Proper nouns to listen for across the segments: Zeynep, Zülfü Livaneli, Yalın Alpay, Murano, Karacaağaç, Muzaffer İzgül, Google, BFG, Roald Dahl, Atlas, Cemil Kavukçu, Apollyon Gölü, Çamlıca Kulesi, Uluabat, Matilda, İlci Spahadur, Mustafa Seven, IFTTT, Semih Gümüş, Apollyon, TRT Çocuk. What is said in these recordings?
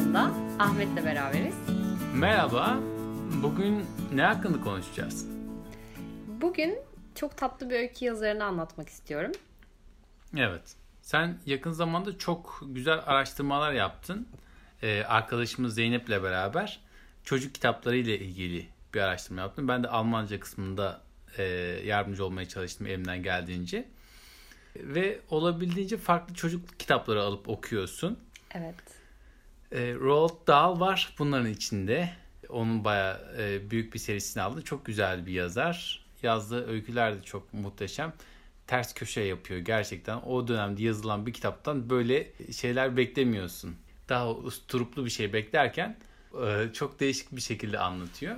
yayında Ahmet'le beraberiz. Merhaba, bugün ne hakkında konuşacağız? Bugün çok tatlı bir öykü yazarını anlatmak istiyorum. Evet, sen yakın zamanda çok güzel araştırmalar yaptın. Arkadaşımız Zeynep'le beraber çocuk kitapları ile ilgili bir araştırma yaptım. Ben de Almanca kısmında yardımcı olmaya çalıştım elimden geldiğince. Ve olabildiğince farklı çocuk kitapları alıp okuyorsun. Evet. Roald Dahl var bunların içinde. Onun bayağı büyük bir serisini aldı. Çok güzel bir yazar. Yazdığı öyküler de çok muhteşem. Ters köşe yapıyor gerçekten. O dönemde yazılan bir kitaptan böyle şeyler beklemiyorsun. Daha usturuplu bir şey beklerken çok değişik bir şekilde anlatıyor.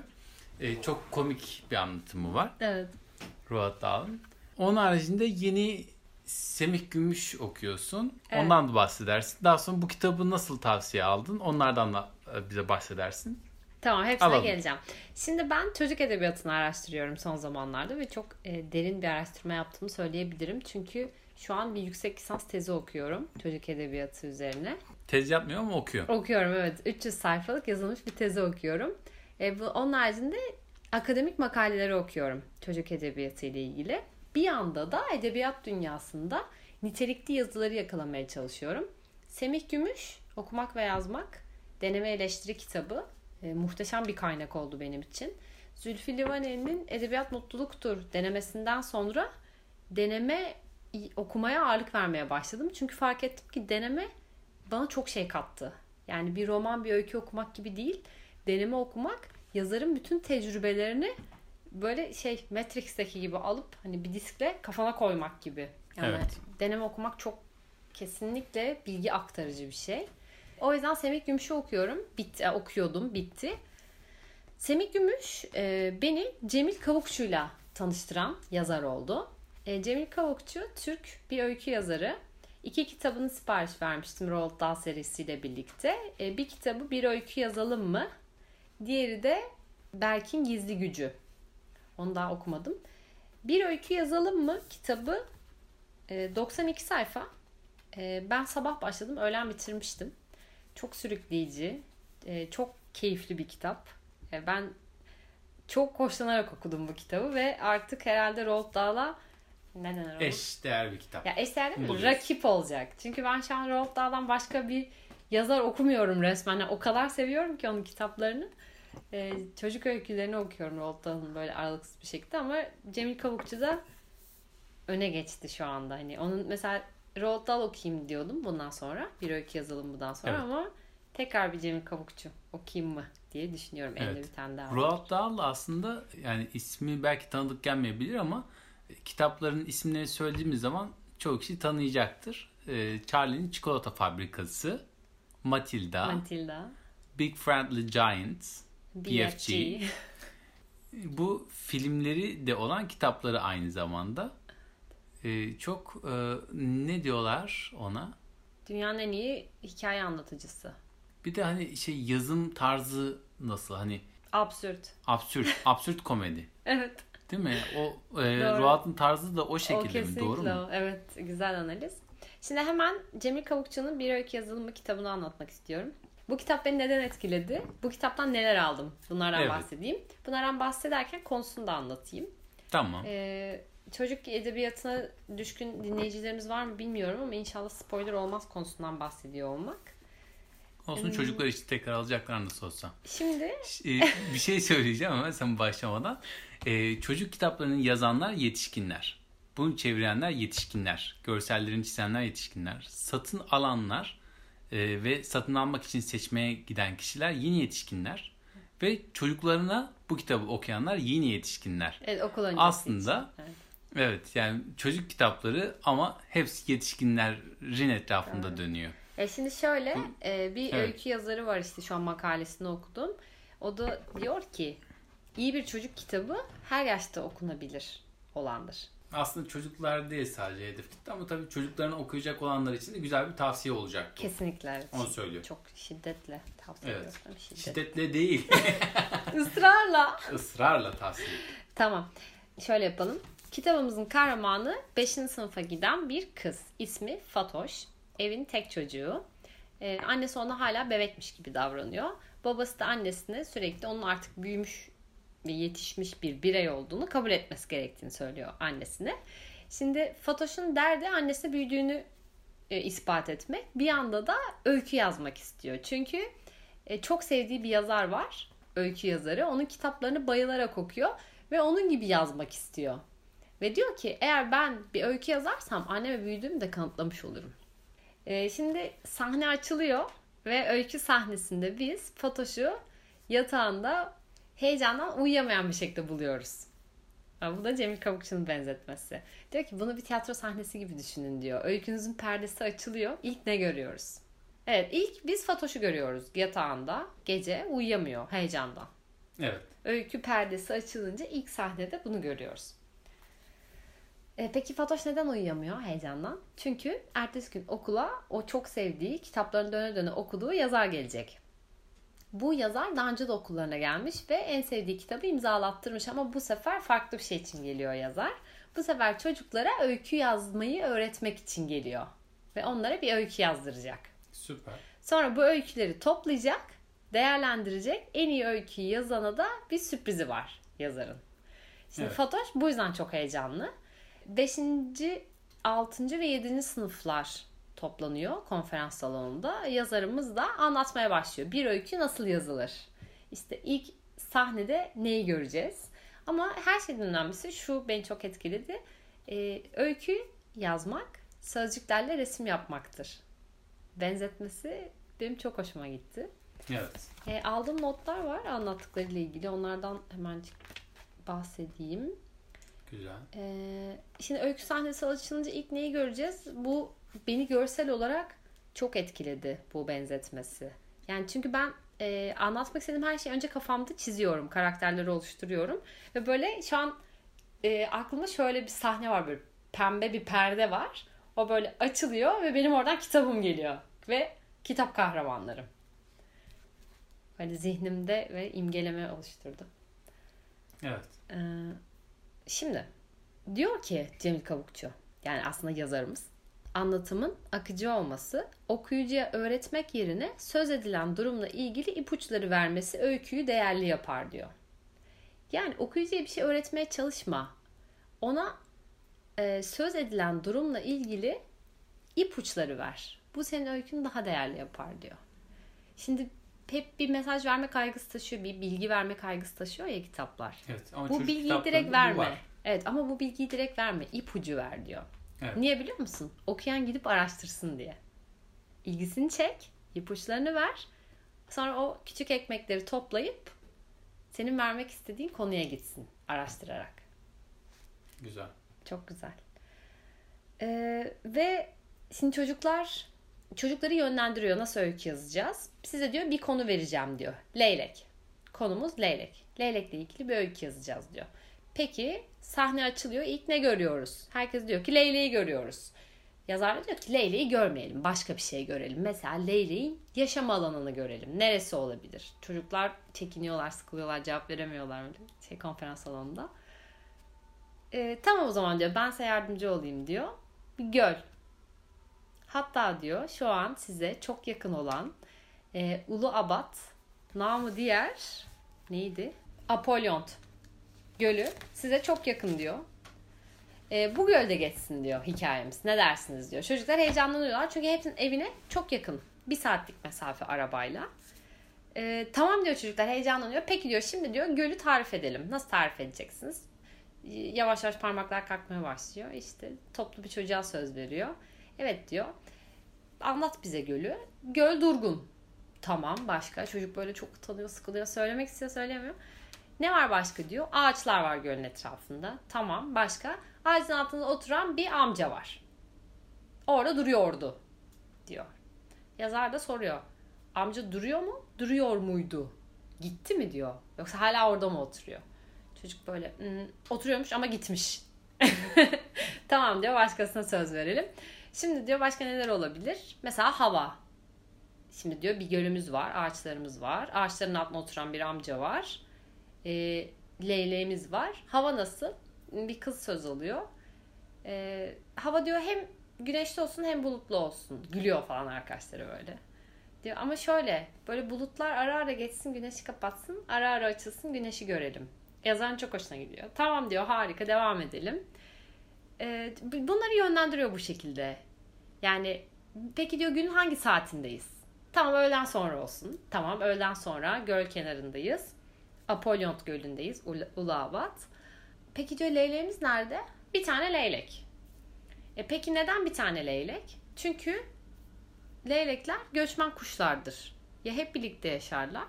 Çok komik bir anlatımı var. Evet. Roald Dahl'ın. Onun haricinde yeni Semih Gümüş okuyorsun. Evet. Ondan da bahsedersin. Daha sonra bu kitabı nasıl tavsiye aldın? Onlardan da bize bahsedersin. Tamam, hepsine geleceğim. Şimdi ben çocuk edebiyatını araştırıyorum son zamanlarda ve çok derin bir araştırma yaptığımı söyleyebilirim. Çünkü şu an bir yüksek lisans tezi okuyorum çocuk edebiyatı üzerine. Tez yapmıyor ama okuyor. Okuyorum, evet. 300 sayfalık yazılmış bir tezi okuyorum. Onun haricinde akademik makaleleri okuyorum çocuk edebiyatı ile ilgili. Bir yanda da edebiyat dünyasında nitelikli yazıları yakalamaya çalışıyorum. Semih Gümüş, Okumak ve Yazmak, deneme eleştiri kitabı. Muhteşem bir kaynak oldu benim için. Zülfü Livaneli'nin Edebiyat Mutluluktur denemesinden sonra deneme okumaya ağırlık vermeye başladım. Çünkü fark ettim ki deneme bana çok şey kattı. Yani bir roman, bir öykü okumak gibi değil. Deneme okumak, yazarın bütün tecrübelerini böyle Matrix'teki gibi alıp hani bir diskle kafana koymak gibi. Yani evet. Deneme okumak çok kesinlikle bilgi aktarıcı bir şey. O yüzden Semih Gümüş'ü okuyordum, bitti. Semih Gümüş beni Cemil Kavukçu'yla tanıştıran yazar oldu. Cemil Kavukçu, Türk bir öykü yazarı. 2 kitabını sipariş vermiştim Roald Dahl serisiyle birlikte. Bir kitabı Bir Öykü Yazalım mı? Diğeri de Berk'in Gizli Gücü. Onu daha okumadım. Bir Öykü Yazalım mı? Kitabı 92 sayfa. Ben sabah başladım, öğlen bitirmiştim. Çok sürükleyici, çok keyifli bir kitap. Ben çok hoşlanarak okudum bu kitabı ve artık herhalde Roald Dahl'a eşdeğer bir kitap. Ya eşdeğer değil mi? Rakip olacak. Çünkü ben şu an Roald Dahl'dan başka bir yazar okumuyorum resmen. Yani o kadar seviyorum ki onun kitaplarını. Çocuk öykülerini okuyorum Roald Dahl'ın böyle aralıksız bir şekilde ama Cemil Kavukçu da öne geçti şu anda. Hani onun mesela Roald Dahl okuyayım diyordum bundan sonra. Bir öykü yazalım bundan sonra evet. Ama tekrar bir Cemil Kavukçu okuyayım mı diye düşünüyorum. Evet. Elde bir tane daha var. Roald Dahl aslında yani ismi belki tanıdık gelmeyebilir ama kitapların isimlerini söylediğimiz zaman çoğu kişi tanıyacaktır. Charlie'nin Çikolata Fabrikası, Matilda. Big Friendly Giants, BFG. Bu filmleri de olan kitapları aynı zamanda. Çok ne diyorlar ona? Dünyanın en iyi hikaye anlatıcısı. Bir de hani yazım tarzı nasıl? Hani absürt komedi. Evet. Değil mi? O Roald'ın tarzı da o şekilde mi? Doğru mu? Evet, güzel analiz. Şimdi hemen Cemil Kavukçu'nun Bir Öykü Yazalım mı kitabını anlatmak istiyorum. Bu kitap beni neden etkiledi? Bu kitaptan neler aldım? Bunlardan bahsedeyim. Bunlardan bahsederken konusunu da anlatayım. Tamam. Çocuk edebiyatına düşkün dinleyicilerimiz var mı bilmiyorum ama inşallah spoiler olmaz konusundan bahsediyor olmak. Olsun, çocuklar için tekrar alacaklar nasıl olsa. Şimdi bir şey söyleyeceğim ama sen başlamadan. Çocuk kitaplarını yazanlar yetişkinler. Bunu çevirenler yetişkinler. Görsellerini çizenler yetişkinler. Satın alanlar ve satın almak için seçmeye giden kişiler yeni yetişkinler. Ve çocuklarına bu kitabı okuyanlar yeni yetişkinler. Evet, okul öncesi aslında için. Evet yani çocuk kitapları ama hepsi yetişkinlerin etrafında dönüyor. Şimdi şöyle bir öykü yazarı var şu an makalesini okudum. O da diyor ki iyi bir çocuk kitabı her yaşta okunabilir olandır. Aslında çocuklar değil sadece hedef kitle ama tabii çocukların okuyacak olanlar için de güzel bir tavsiye olacak. Kesinlikle evet. Onu söylüyor. Çok şiddetle tavsiye ediyorum. Evet. Şiddetle değil. Israrla tavsiye. Tamam. Şöyle yapalım. Kitabımızın kahramanı 5. sınıfa giden bir kız. İsmi Fatoş. Evin tek çocuğu. Annesi ona hala bebekmiş gibi davranıyor. Babası da annesine sürekli onun artık büyümüş ve yetişmiş bir birey olduğunu kabul etmesi gerektiğini söylüyor annesine. Şimdi Fatoş'un derdi annesi büyüdüğünü ispat etmek. Bir yanda da öykü yazmak istiyor. Çünkü çok sevdiği bir yazar var. Öykü yazarı. Onun kitaplarını bayılarak okuyor ve onun gibi yazmak istiyor. Ve diyor ki eğer ben bir öykü yazarsam anneme büyüdüğümü de kanıtlamış olurum. Şimdi sahne açılıyor ve öykü sahnesinde biz Fatoş'u yatağında heyecandan uyuyamayan bir şekilde buluyoruz. Bu da Cemil Kavukçu'nun benzetmesi. Diyor ki bunu bir tiyatro sahnesi gibi düşünün diyor. Öykünüzün perdesi açılıyor. İlk ne görüyoruz? Evet, ilk biz Fatoş'u görüyoruz yatağında. Gece uyuyamıyor heyecandan. Evet. Öykü perdesi açılınca ilk sahnede bunu görüyoruz. Peki Fatoş neden uyuyamıyor heyecandan? Çünkü ertesi gün okula o çok sevdiği, kitaplarını döne döne okuduğu yazar gelecek. Bu yazar daha önce de okullarına gelmiş ve en sevdiği kitabı imzalattırmış ama bu sefer farklı bir şey için geliyor yazar. Bu sefer çocuklara öykü yazmayı öğretmek için geliyor ve onlara bir öykü yazdıracak. Süper. Sonra bu öyküleri toplayacak, değerlendirecek, en iyi öyküyü yazana da bir sürprizi var yazarın. Şimdi evet. Fatoş bu yüzden çok heyecanlı. 5. 6. ve 7. sınıflar toplanıyor konferans salonunda. Yazarımız da anlatmaya başlıyor. Bir öykü nasıl yazılır? İşte ilk sahnede neyi göreceğiz? Ama her şeyden önemlisi şu beni çok etkiledi. Öykü yazmak, sözcüklerle resim yapmaktır. Benzetmesi benim çok hoşuma gitti. Evet. Aldığım notlar var anlattıklarıyla ilgili. Onlardan hemen bahsedeyim. Güzel. Şimdi öykü sahnesi açılınca ilk neyi göreceğiz? Bu beni görsel olarak çok etkiledi bu benzetmesi. Yani çünkü ben anlatmak istediğim her şeyi önce kafamda çiziyorum. Karakterleri oluşturuyorum. Ve böyle şu an aklımda şöyle bir sahne var. Böyle pembe bir perde var. O böyle açılıyor ve benim oradan kitabım geliyor. Ve kitap kahramanlarım. Böyle zihnimde ve imgeleme oluşturdum. Evet. Şimdi diyor ki Cemil Kavukçu, yani aslında yazarımız, anlatımın akıcı olması, okuyucuya öğretmek yerine söz edilen durumla ilgili ipuçları vermesi öyküyü değerli yapar diyor. Yani okuyucuya bir şey öğretmeye çalışma. Ona söz edilen durumla ilgili ipuçları ver. Bu senin öykünü daha değerli yapar diyor. Şimdi hep bir mesaj verme kaygısı taşıyor, bir bilgi verme kaygısı taşıyor ya kitaplar. Evet, ama bu bilgiyi direkt verme. Evet, ama bu bilgiyi direkt verme, ipucu ver diyor. Evet. Niye biliyor musun? Okuyan gidip araştırsın diye. İlgisini çek, ipuçlarını ver. Sonra o küçük ekmekleri toplayıp senin vermek istediğin konuya gitsin araştırarak. Güzel. Çok güzel. Ve şimdi çocukları yönlendiriyor. Nasıl öykü yazacağız? Size diyor bir konu vereceğim diyor. Leylek. Konumuz leylek. Leylekle ilgili bir öykü yazacağız diyor. Peki sahne açılıyor. İlk ne görüyoruz? Herkes diyor ki leyleği görüyoruz. Yazar diyor ki leyleği görmeyelim. Başka bir şey görelim. Mesela leyleğin yaşam alanını görelim. Neresi olabilir? Çocuklar çekiniyorlar, sıkılıyorlar, cevap veremiyorlar konferans salonunda. Tamam o zaman diyor ben size yardımcı olayım diyor. Bir göl. Hatta diyor şu an size çok yakın olan Uluabat, namı diğer neydi? Apollyon gölü size çok yakın diyor. Bu gölde geçsin diyor hikayemiz. Ne dersiniz diyor. Çocuklar heyecanlanıyorlar çünkü hepsinin evine çok yakın. 1 saatlik mesafe arabayla. Tamam diyor çocuklar heyecanlanıyor. Peki diyor şimdi diyor gölü tarif edelim. Nasıl tarif edeceksiniz? Yavaş yavaş parmaklar kalkmaya başlıyor. İşte toplu bir çocuğa söz veriyor. Evet diyor. Anlat bize gölü. Göl durgun. Tamam başka. Çocuk böyle çok utanıyor, sıkılıyor. Söylemek istiyor, söyleyemiyor. Ne var başka diyor. Ağaçlar var gölün etrafında. Tamam başka. Ağacın altında oturan bir amca var. Orada duruyordu diyor. Yazar da soruyor. Amca duruyor mu? Duruyor muydu? Gitti mi diyor. Yoksa hala orada mı oturuyor? Çocuk böyle oturuyormuş ama gitmiş. Tamam diyor başkasına söz verelim. Şimdi diyor başka neler olabilir? Mesela hava. Şimdi diyor bir gölümüz var, ağaçlarımız var. Ağaçların altına oturan bir amca var. Leyleğimiz var. Hava nasıl? Bir kız söz alıyor. Hava diyor hem güneşli olsun hem bulutlu olsun. Gülüyor falan arkadaşları böyle. diyor. Ama şöyle, böyle bulutlar ara ara geçsin, güneşi kapatsın, ara ara açılsın, güneşi görelim. Yazan çok hoşuna gidiyor. Tamam diyor, harika, devam edelim. Bunları yönlendiriyor bu şekilde. Yani peki diyor, günün hangi saatindeyiz? Tamam, öğleden sonra olsun. Tamam, öğleden sonra göl kenarındayız. Apollyon gölündeyiz, Uluabat. Peki diyor, leyleğimiz nerede? Bir tane leylek. Peki neden bir tane leylek? Çünkü leylekler göçmen kuşlardır. Ya hep birlikte yaşarlar.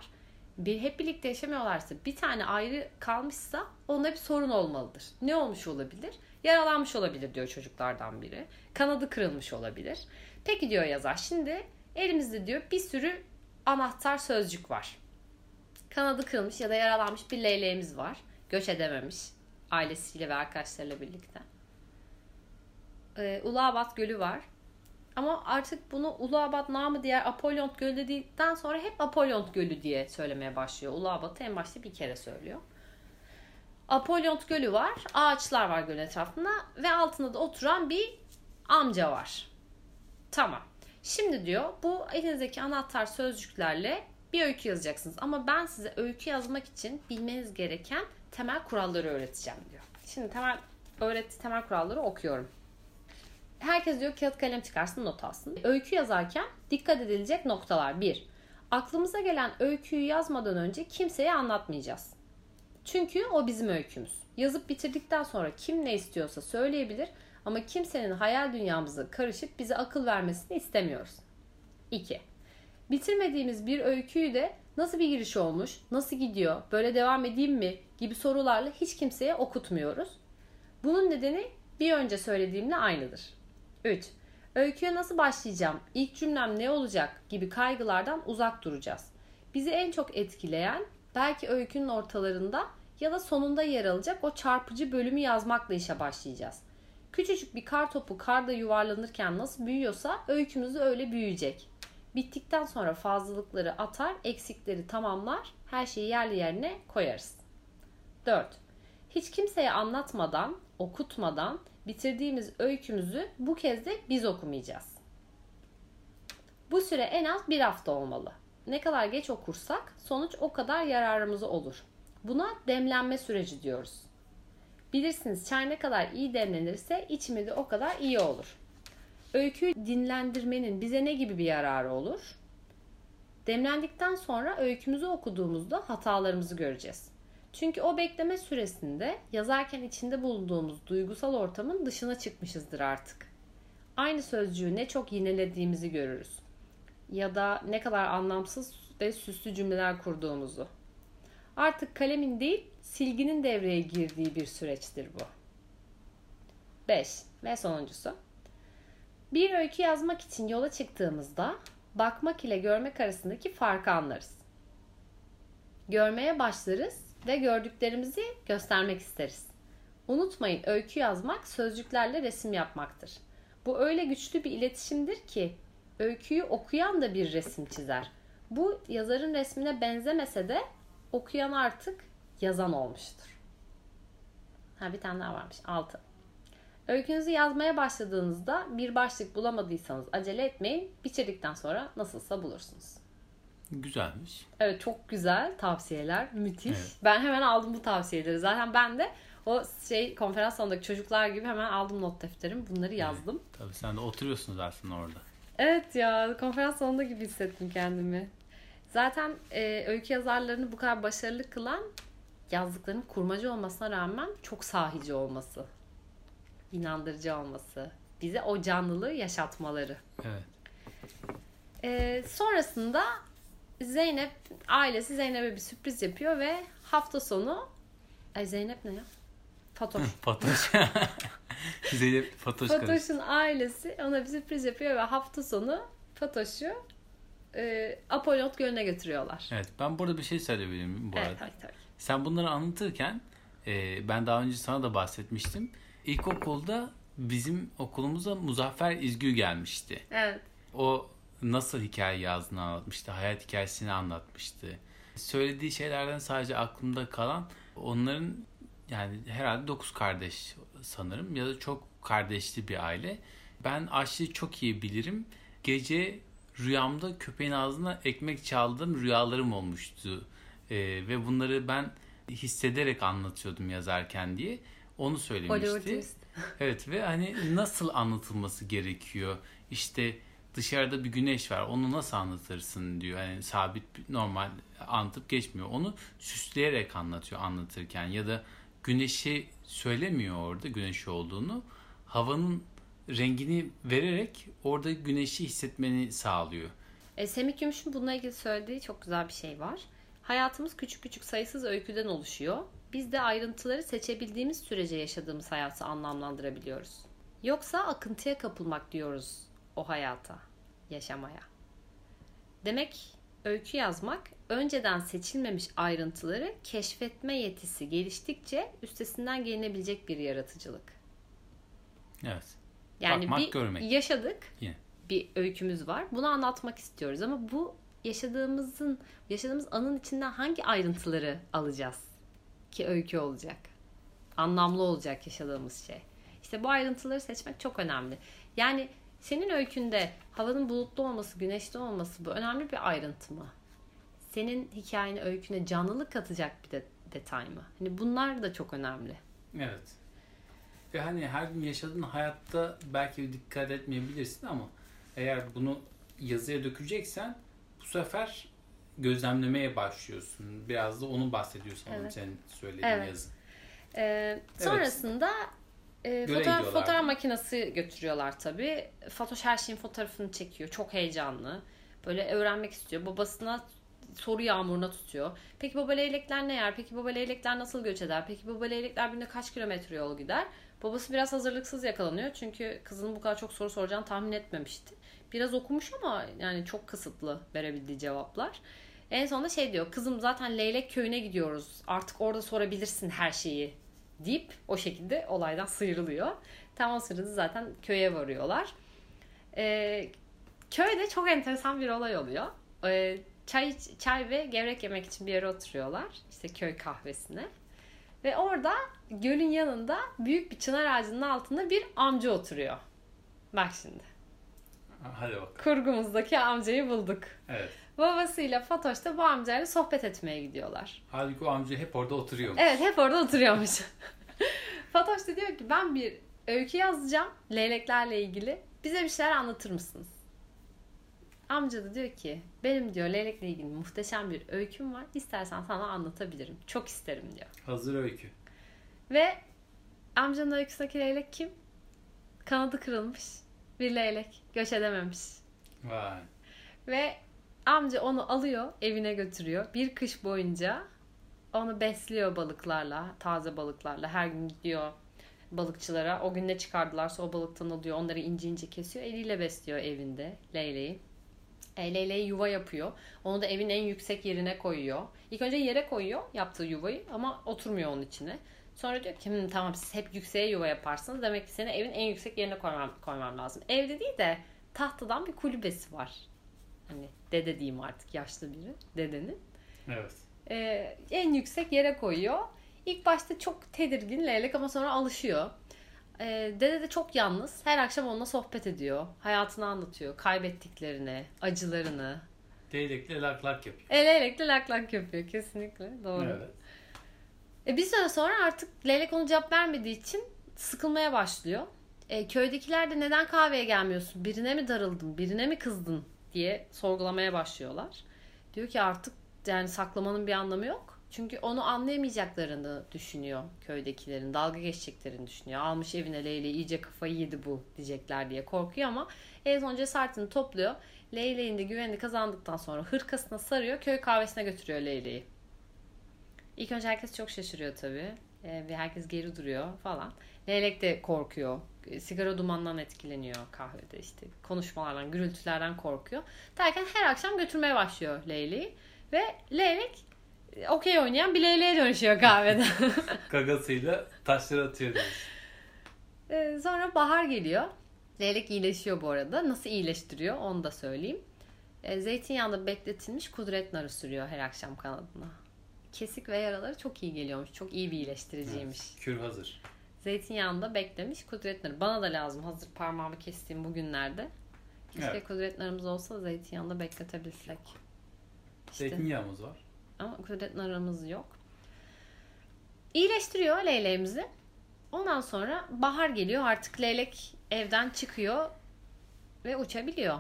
Hep birlikte yaşamıyorlarsa, bir tane ayrı kalmışsa onda bir sorun olmalıdır. Ne olmuş olabilir? Yaralanmış olabilir diyor çocuklardan biri. Kanadı kırılmış olabilir. Peki diyor yazar, şimdi elimizde diyor bir sürü anahtar sözcük var. Kanadı kırılmış ya da yaralanmış bir leyleğimiz var. Göç edememiş ailesiyle ve arkadaşlarıyla birlikte. Uluabat Gölü var. Ama artık bunu Uluabat namı diğer Apollyon Gölü dedikten sonra hep Apollyon Gölü diye söylemeye başlıyor. Uluabat'ı en başta bir kere söylüyor. Apollyon Gölü var. Ağaçlar var gölün etrafında. Ve altında da oturan bir amca var. Tamam. Şimdi diyor, bu elinizdeki anahtar sözcüklerle bir öykü yazacaksınız. Ama ben size öykü yazmak için bilmeniz gereken temel kuralları öğreteceğim diyor. Şimdi temel kuralları okuyorum. Herkes diyor kağıt kalem çıkarsın, not alsın. Öykü yazarken dikkat edilecek noktalar. 1. Aklımıza gelen öyküyü yazmadan önce kimseye anlatmayacağız. Çünkü o bizim öykümüz. Yazıp bitirdikten sonra kim ne istiyorsa söyleyebilir ama kimsenin hayal dünyamıza karışıp bize akıl vermesini istemiyoruz. 2. Bitirmediğimiz bir öyküyü de nasıl bir giriş olmuş, nasıl gidiyor, böyle devam edeyim mi gibi sorularla hiç kimseye okutmuyoruz. Bunun nedeni bir önce söylediğimle aynıdır. 3. Öyküye nasıl başlayacağım, ilk cümlem ne olacak gibi kaygılardan uzak duracağız. Bizi en çok etkileyen, belki öykünün ortalarında ya da sonunda yer alacak o çarpıcı bölümü yazmakla işe başlayacağız. Küçücük bir kar topu karda yuvarlanırken nasıl büyüyorsa öykümüz de öyle büyüyecek. Bittikten sonra fazlalıkları atar, eksikleri tamamlar, her şeyi yerli yerine koyarız. 4. Hiç kimseye anlatmadan, okutmadan bitirdiğimiz öykümüzü bu kez de biz okumayacağız. Bu süre en az bir hafta olmalı. Ne kadar geç okursak sonuç o kadar yararımıza olur. Buna demlenme süreci diyoruz. Bilirsiniz, çay ne kadar iyi demlenirse içimi de o kadar iyi olur. Öyküyü dinlendirmenin bize ne gibi bir yararı olur? Demlendikten sonra öykümüzü okuduğumuzda hatalarımızı göreceğiz. Çünkü o bekleme süresinde yazarken içinde bulunduğumuz duygusal ortamın dışına çıkmışızdır artık. Aynı sözcüğü ne çok yinelediğimizi görürüz. Ya da ne kadar anlamsız ve süslü cümleler kurduğumuzu. Artık kalemin değil, silginin devreye girdiği bir süreçtir bu. 5. Ve sonuncusu. Bir öykü yazmak için yola çıktığımızda bakmak ile görmek arasındaki farkı anlarız. Görmeye başlarız ve gördüklerimizi göstermek isteriz. Unutmayın, öykü yazmak sözcüklerle resim yapmaktır. Bu öyle güçlü bir iletişimdir ki öyküyü okuyan da bir resim çizer. Bu yazarın resmine benzemese de okuyan artık yazan olmuştur. Bir tane daha varmış. 6. Öykünüzü yazmaya başladığınızda bir başlık bulamadıysanız acele etmeyin. Bitirdikten sonra nasılsa bulursunuz. Güzelmiş. Evet, çok güzel tavsiyeler, müthiş. Evet. Ben hemen aldım bu tavsiyeleri. Zaten ben de o konferans salonundaki çocuklar gibi hemen aldım not defterim, bunları yazdım. Evet, tabii sen de oturuyorsunuz aslında orada. Evet ya, konferans salonunda gibi hissettim kendimi. Zaten öykü yazarlarını bu kadar başarılı kılan yazdıklarının kurmaca olmasına rağmen çok sahici olması, inandırıcı olması, bize o canlılığı yaşatmaları. Evet. Sonrasında Zeynep, ailesi Zeynep'e bir sürpriz yapıyor ve hafta sonu... Zeynep ne ya? Fatoş. Fatoş. Zeynep Fatoş. Fatoş'un ailesi ona bir sürpriz yapıyor ve hafta sonu Fatoş'u Apollyon Gölü'ne götürüyorlar. Evet, ben burada bir şey söyleyebilir miyim bu arada? Evet, tabii. Sen bunları anlatırken ben daha önce sana da bahsetmiştim. İlkokulda bizim okulumuza Muzaffer İzgül gelmişti. Evet. O nasıl hikaye yazdığını anlatmıştı, hayat hikayesini anlatmıştı. Söylediği şeylerden sadece aklımda kalan, onların yani herhalde 9 kardeş sanırım ya da çok kardeşli bir aile. Ben açlığı çok iyi bilirim. Gece rüyamda köpeğin ağzına ekmek çaldığım rüyalarım olmuştu. Ve bunları ben hissederek anlatıyordum yazarken diye. Onu söylemişti. Evet, ve hani nasıl anlatılması gerekiyor? İşte dışarıda bir güneş var. Onu nasıl anlatırsın diyor. Yani sabit, normal anlatıp geçmiyor. Onu süsleyerek anlatıyor anlatırken. Ya da güneşi söylemiyor orada, güneş olduğunu. Havanın rengini vererek orada güneşi hissetmeni sağlıyor. Semih Gümüş'ün bununla ilgili söylediği çok güzel bir şey var. Hayatımız küçük küçük sayısız öyküden oluşuyor. Biz de ayrıntıları seçebildiğimiz sürece yaşadığımız hayatı anlamlandırabiliyoruz. Yoksa akıntıya kapılmak diyoruz o hayata, yaşamaya. Demek öykü yazmak, önceden seçilmemiş ayrıntıları keşfetme yetisi geliştikçe üstesinden gelinebilecek bir yaratıcılık. Evet. Yani bakmak, bir görmek. Yaşadık, yeah. Bir öykümüz var. Bunu anlatmak istiyoruz ama bu yaşadığımız anın içinden hangi ayrıntıları alacağız ki öykü olacak? Anlamlı olacak yaşadığımız şey. İşte bu ayrıntıları seçmek çok önemli. Yani senin öykünde havanın bulutlu olması, güneşli olması bu önemli bir ayrıntı mı? Senin hikayene, öyküne canlılık katacak bir detay mı? Hani bunlar da çok önemli. Evet. Hani her gün yaşadığın hayatta belki dikkat etmeyebilirsin ama eğer bunu yazıya dökeceksen bu sefer gözlemlemeye başlıyorsun. Biraz da onu bahsediyorsun. Evet. Senin söylediğin, evet, yazı. Sonrasında evet. Fotoğraf makinesi götürüyorlar tabii. Fatoş her şeyin fotoğrafını çekiyor. Çok heyecanlı. Böyle öğrenmek istiyor. Babasına soru yağmuruna tutuyor. Peki baba leylekler ne yer? Peki baba leylekler nasıl göç eder? Peki baba leylekler günde kaç kilometre yol gider? Babası biraz hazırlıksız yakalanıyor. Çünkü kızının bu kadar çok soru soracağını tahmin etmemişti. Biraz okumuş ama yani çok kısıtlı verebildiği cevaplar. En sonunda şey diyor. Kızım zaten Leylek köyüne gidiyoruz. Artık orada sorabilirsin her şeyi deyip o şekilde olaydan sıyrılıyor. Tam o sırada zaten köye varıyorlar. Köyde çok enteresan bir olay oluyor. Çay ve gevrek yemek için bir yere oturuyorlar. İşte köy kahvesine. Ve orada gölün yanında büyük bir çınar ağacının altında bir amca oturuyor. Bak şimdi. Hadi bakalım. Kurgumuzdaki amcayı bulduk. Evet. Babasıyla Fatoş da bu amcayla sohbet etmeye gidiyorlar. Halbuki o amca hep orada oturuyormuş. Evet, hep orada oturuyormuş. Fatoş da diyor ki ben bir öykü yazacağım leyleklerle ilgili. Bize bir şeyler anlatır mısınız? Amca da diyor ki benim diyor leylekle ilgili muhteşem bir öyküm var. İstersen sana anlatabilirim. Çok isterim diyor. Hazır öykü. Ve amcanın öyküsündeki leylek kim? Kanadı kırılmış bir leylek. Göç edememiş. Vay. Ve amca onu alıyor, evine götürüyor. Bir kış boyunca onu besliyor balıklarla, taze balıklarla. Her gün gidiyor balıkçılara. O gün ne çıkardılarsa o balıktan alıyor. Onları ince ince kesiyor. Eliyle besliyor evinde leyleği. Leyleği yuva yapıyor. Onu da evin en yüksek yerine koyuyor. İlk önce yere koyuyor yaptığı yuvayı ama oturmuyor onun içine. Sonra diyor ki tamam siz hep yükseğe yuva yaparsınız. Demek ki seni evin en yüksek yerine koymam lazım. Evde değil de tahtadan bir kulübesi var. Hani dede diyeyim artık, yaşlı biri. Dedenin. Evet. En yüksek yere koyuyor. İlk başta çok tedirgin leylek ama sonra alışıyor. Dede de çok yalnız. Her akşam onunla sohbet ediyor. Hayatını anlatıyor. Kaybettiklerini, acılarını. Leylekle lak lak yapıyor. Leylekle lak lak yapıyor. Kesinlikle. Doğru. Evet. Bir süre sonra artık leylek ona cevap vermediği için sıkılmaya başlıyor. Köydekiler de neden kahveye gelmiyorsun? Birine mi darıldın? Birine mi kızdın? Diye sorgulamaya başlıyorlar. Diyor ki artık yani saklamanın bir anlamı yok. Çünkü onu anlayamayacaklarını düşünüyor köydekilerin. Dalga geçeceklerini düşünüyor. Almış evine leyleği, iyice kafayı yedi bu diyecekler diye korkuyor ama en son cesaretini topluyor. Leyleğin de güvenini kazandıktan sonra hırkasına sarıyor. Köy kahvesine götürüyor leyleği. İlk önce herkes çok şaşırıyor tabii. Ve herkes geri duruyor falan. Leylek de korkuyor. Sigara dumanından etkileniyor kahvede işte. Konuşmalardan, gürültülerden korkuyor. Derken her akşam götürmeye başlıyor leyleği. Ve leylek okey oynayan bir leyleğe dönüşüyor kahvede. Gagasıyla taşları atıyor. Sonra bahar geliyor. Leylek iyileşiyor bu arada. Nasıl iyileştiriyor onu da söyleyeyim. Zeytinyağında bekletilmiş kudret narı sürüyor her akşam kanadına. Kesik ve yaraları çok iyi geliyormuş. Çok iyi bir iyileştiriciymiş. Evet, kür hazır. Zeytinyağında beklemiş kudret narı. Bana da lazım hazır parmağımı kestiğim bugünlerde. Keşke kudretlerimiz olsa zeytinyağında bekletebilsek. İşte. Zeytinyağımız var. Ama kudretlerimiz yok. İyileştiriyor leyleğimizi. Ondan sonra bahar geliyor. Artık leylek evden çıkıyor ve uçabiliyor.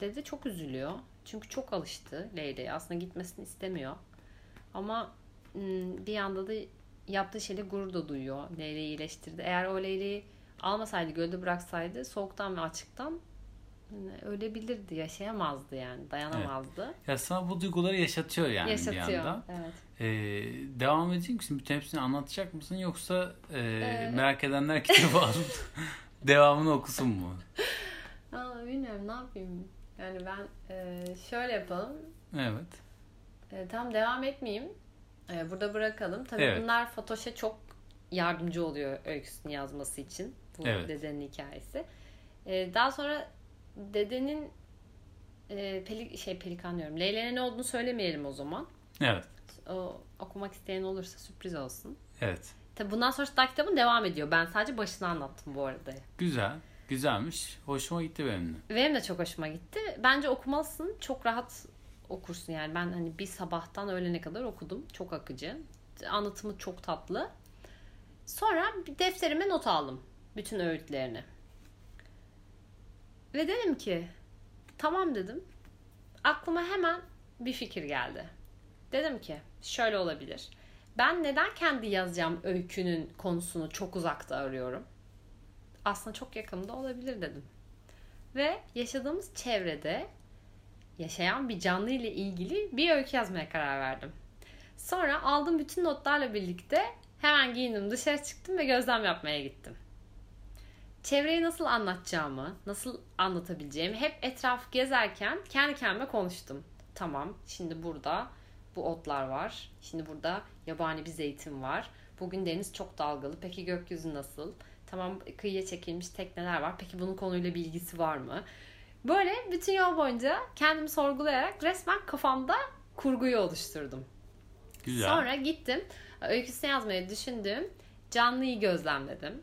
Dede çok üzülüyor. Çünkü çok alıştı leyleğe. Aslında gitmesini istemiyor. Ama bir yanda da yaptığı şeyle gurur da duyuyor. Leyleği iyileştirdi. Eğer o leyleği almasaydı, gölde bıraksaydı soğuktan ve açıktan ölebilirdi, yaşayamazdı yani, dayanamazdı. Evet. Ya sana bu duyguları yaşatıyor yani. Yaşatıyor, bir yandan. Evet. Devam edecek misin? Bütün hepsini anlatacak mısın? Yoksa merak edenler kitabı alıp devamını okusun mu? Bilmiyorum, ne yapayım? Yani ben şöyle yapalım. Evet. Tam devam etmeyeyim. Burada bırakalım. Tabii bunlar Fatoş'a çok yardımcı oluyor öyküsünü yazması için. Bu dedenin hikayesi. Daha sonra dedenin pelikan diyorum. Leyla'ya ne olduğunu söylemeyelim o zaman. Evet. O, okumak isteyen olursa sürpriz olsun. Evet. Tabii bundan sonra da kitabın devam ediyor. Ben sadece başını anlattım bu arada. Güzel. Güzelmiş. Hoşuma gitti benim de. Benim de çok hoşuma gitti. Bence okumalısın. Çok rahat okursun yani. Ben hani bir sabahtan öğlene kadar okudum. Çok akıcı. Anlatımı çok tatlı. Sonra bir defterime not aldım. Bütün öğütlerini. Ve dedim ki tamam dedim. Aklıma hemen bir fikir geldi. Dedim ki şöyle olabilir. Ben neden kendi yazacağım öykünün konusunu çok uzakta arıyorum? Aslında çok yakında olabilir dedim. Ve yaşadığımız çevrede yaşayan bir canlı ile ilgili bir öykü yazmaya karar verdim. Sonra aldığım bütün notlarla birlikte hemen giyindim, dışarı çıktım ve gözlem yapmaya gittim. Çevreyi nasıl anlatacağımı, nasıl anlatabileceğimi hep etrafı gezerken kendi kendime konuştum. Tamam, şimdi burada bu otlar var. Şimdi burada yabani bir zeytin var. Bugün deniz çok dalgalı. Peki gökyüzü nasıl? Tamam, kıyıya çekilmiş tekneler var. Peki bunun konuyla bir ilgisi var mı? Böyle bütün yol boyunca kendimi sorgulayarak resmen kafamda kurguyu oluşturdum. Güzel. Sonra gittim. Öyküsünü yazmayı düşündüm. Canlıyı gözlemledim.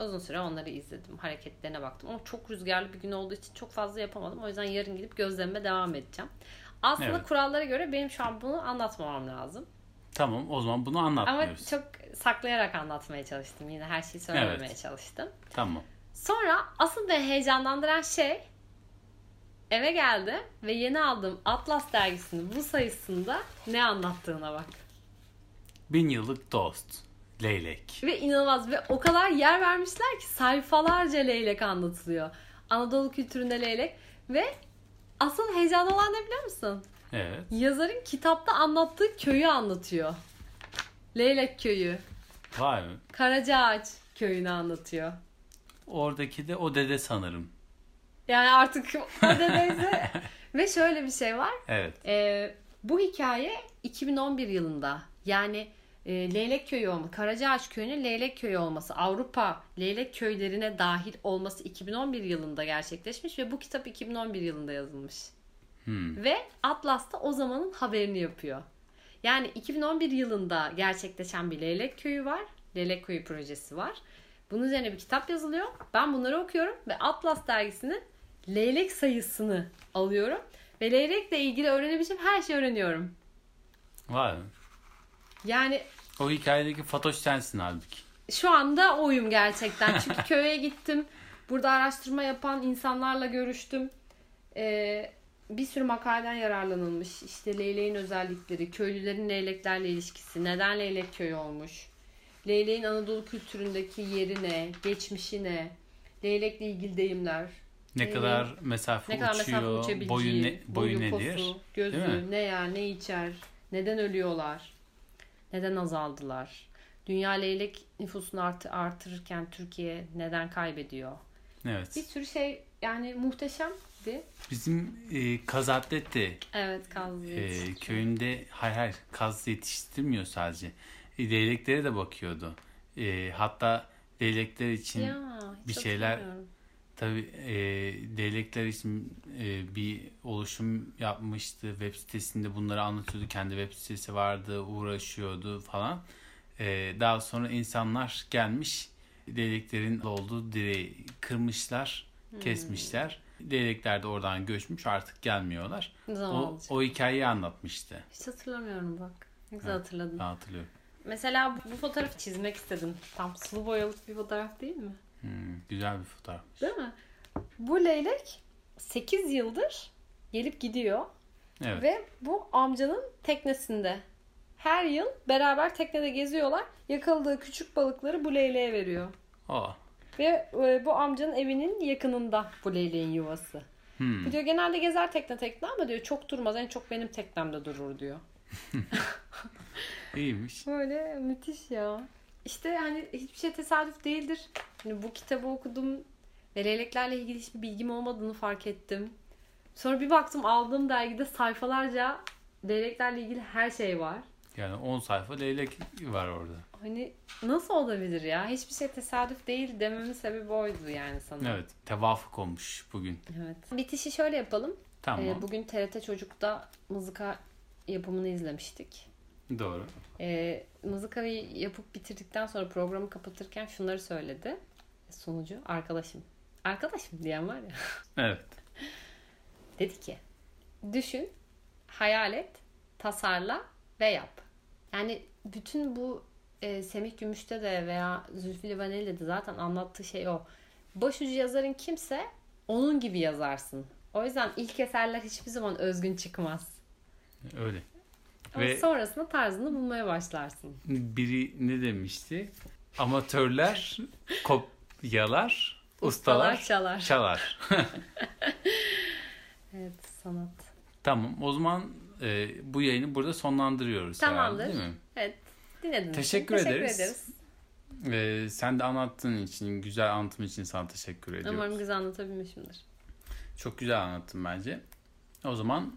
Uzun süre onları izledim. Hareketlerine baktım. Ama çok rüzgarlı bir gün olduğu için çok fazla yapamadım. O yüzden yarın gidip gözlemime devam edeceğim. Aslında kurallara göre benim şu an bunu anlatmamam lazım. Tamam, o zaman bunu anlatmıyoruz. Ama çok saklayarak anlatmaya çalıştım. Yine her şeyi söylememeye çalıştım. Tamam. Sonra asıl beni heyecanlandıran şey, eve geldim ve yeni aldığım Atlas dergisinin bu sayısında ne anlattığına bak. 1000 yıllık dost. Leylek. Ve inanılmaz. Ve o kadar yer vermişler ki sayfalarca leylek anlatılıyor. Anadolu kültüründe leylek. Ve asıl heyecanlı olan ne biliyor musun? Evet. Yazarın kitapta anlattığı köyü anlatıyor. Leylek köyü. Vay mı? Karacaağaç köyünü anlatıyor. Oradaki de o dede sanırım. Yani artık o dedeyse. Ve şöyle bir şey var. Evet. Bu hikaye 2011 yılında. Yani Leylek Köyü olması, Karacaağaç Köyü'nün Leylek Köyü olması, Avrupa Leylek Köylerine dahil olması 2011 yılında gerçekleşmiş ve bu kitap 2011 yılında yazılmış. Ve Atlas da o zamanın haberini yapıyor. Yani 2011 yılında gerçekleşen bir Leylek Köyü var, Leylek Köyü projesi var. Bunun üzerine bir kitap yazılıyor. Ben bunları okuyorum ve Atlas dergisinin leylek sayısını alıyorum ve leylekle ilgili öğrenebileceğim her şeyi öğreniyorum. Vay be. Yani o hikayedeki Fatoş sensin halbuki. Şu anda oyum gerçekten. Çünkü köye gittim. Burada araştırma yapan insanlarla görüştüm. Bir sürü makaleden yararlanılmış. İşte leyleğin özellikleri, köylülerin leyleklerle ilişkisi, neden leylek köyü olmuş, leyleğin Anadolu kültüründeki yeri ne, geçmişi ne, leylekle ilgili deyimler. Ne kadar mesafe uçabileceği, boyu nedir, kosu, gözü, ne yer, ne içer, neden ölüyorlar. Neden azaldılar? Dünya leylek nüfusunu artırırken Türkiye neden kaybediyor? Evet. Bir sürü şey yani, muhteşemdi. Bizim Kazatlet'te köyünde hayır kaz yetiştirmiyor sadece. Leyleklere de bakıyordu. Hatta leylekler için bir şeyler tabii leylekler için bir oluşum yapmıştı. Web sitesinde bunları anlatıyordu. Kendi web sitesi vardı. Uğraşıyordu falan. Daha sonra insanlar gelmiş. Leyleklerin olduğu direği kırmışlar. Kesmişler. Leylekler de oradan göçmüş, artık gelmiyorlar. O hikayeyi anlatmıştı. Hiç hatırlamıyorum bak. Ne güzel hatırladın. Ben hatırlıyorum. Mesela bu fotoğrafı çizmek istedim. Tam sulu boyalı bir fotoğraf değil mi? Güzel bir fotoğraf. Değil mi? Bu leylek 8 yıldır gelip gidiyor. Evet. Ve bu amcanın teknesinde. Her yıl beraber teknede geziyorlar. Yakaladığı küçük balıkları bu leyleğe veriyor. Aa. Ve bu amcanın evinin yakınında bu leyleğin yuvası. Bu diyor genelde gezer tekne ama diyor çok durmaz. En çok benim teknemde durur diyor. İyiymiş. Böyle müthiş ya. İşte hani hiçbir şey tesadüf değildir. Hani bu kitabı okudum ve leyleklerle ilgili hiçbir bilgim olmadığını fark ettim. Sonra bir baktım aldığım dergide sayfalarca leyleklerle ilgili her şey var. Yani 10 sayfa leylek var orada. Hani nasıl olabilir ya? Hiçbir şey tesadüf değil dememin sebebi oydu yani sana. Evet. Tevafuk olmuş bugün. Evet. Bitişi şöyle yapalım. Tamam. Bugün TRT Çocuk'ta mızıka yapımını izlemiştik. Doğru. Mızıkayı yapıp bitirdikten sonra programı kapatırken şunları söyledi. Sonucu arkadaşım. Arkadaşım diyen var ya. Evet. Dedi ki düşün, hayal et, tasarla ve yap. Yani bütün bu Semih Gümüş'te de veya Zülfü Livaneli'de de zaten anlattığı şey o. Başucu yazarın kimse onun gibi yazarsın. O yüzden ilk eserler hiçbir zaman özgün çıkmaz. Öyle. Ama ve sonrasında tarzını bulmaya başlarsın. Biri ne demişti? Amatörler kopyalar, ustalar çalar. Evet, sanat. Tamam, o zaman bu yayını burada sonlandırıyoruz. Tamamdır. Herhalde, değil mi? Evet, dinlediniz. Teşekkür ederiz. Sen de anlattığın için, güzel anlatım için sana teşekkür ediyoruz. Umarım güzel anlatabilmişimdir. Çok güzel anlattın bence. O zaman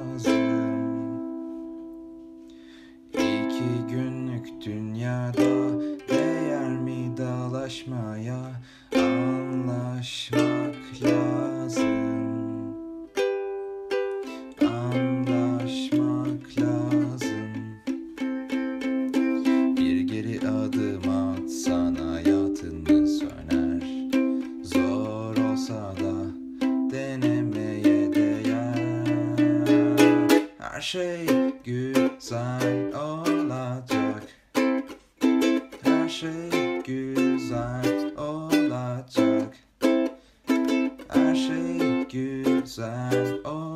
2 günlük dünyada değer mi dalaşmaya, anlaşmak lazım. Şey güzel olacak. Her şey güzel olacak. Her şey güzel olacak.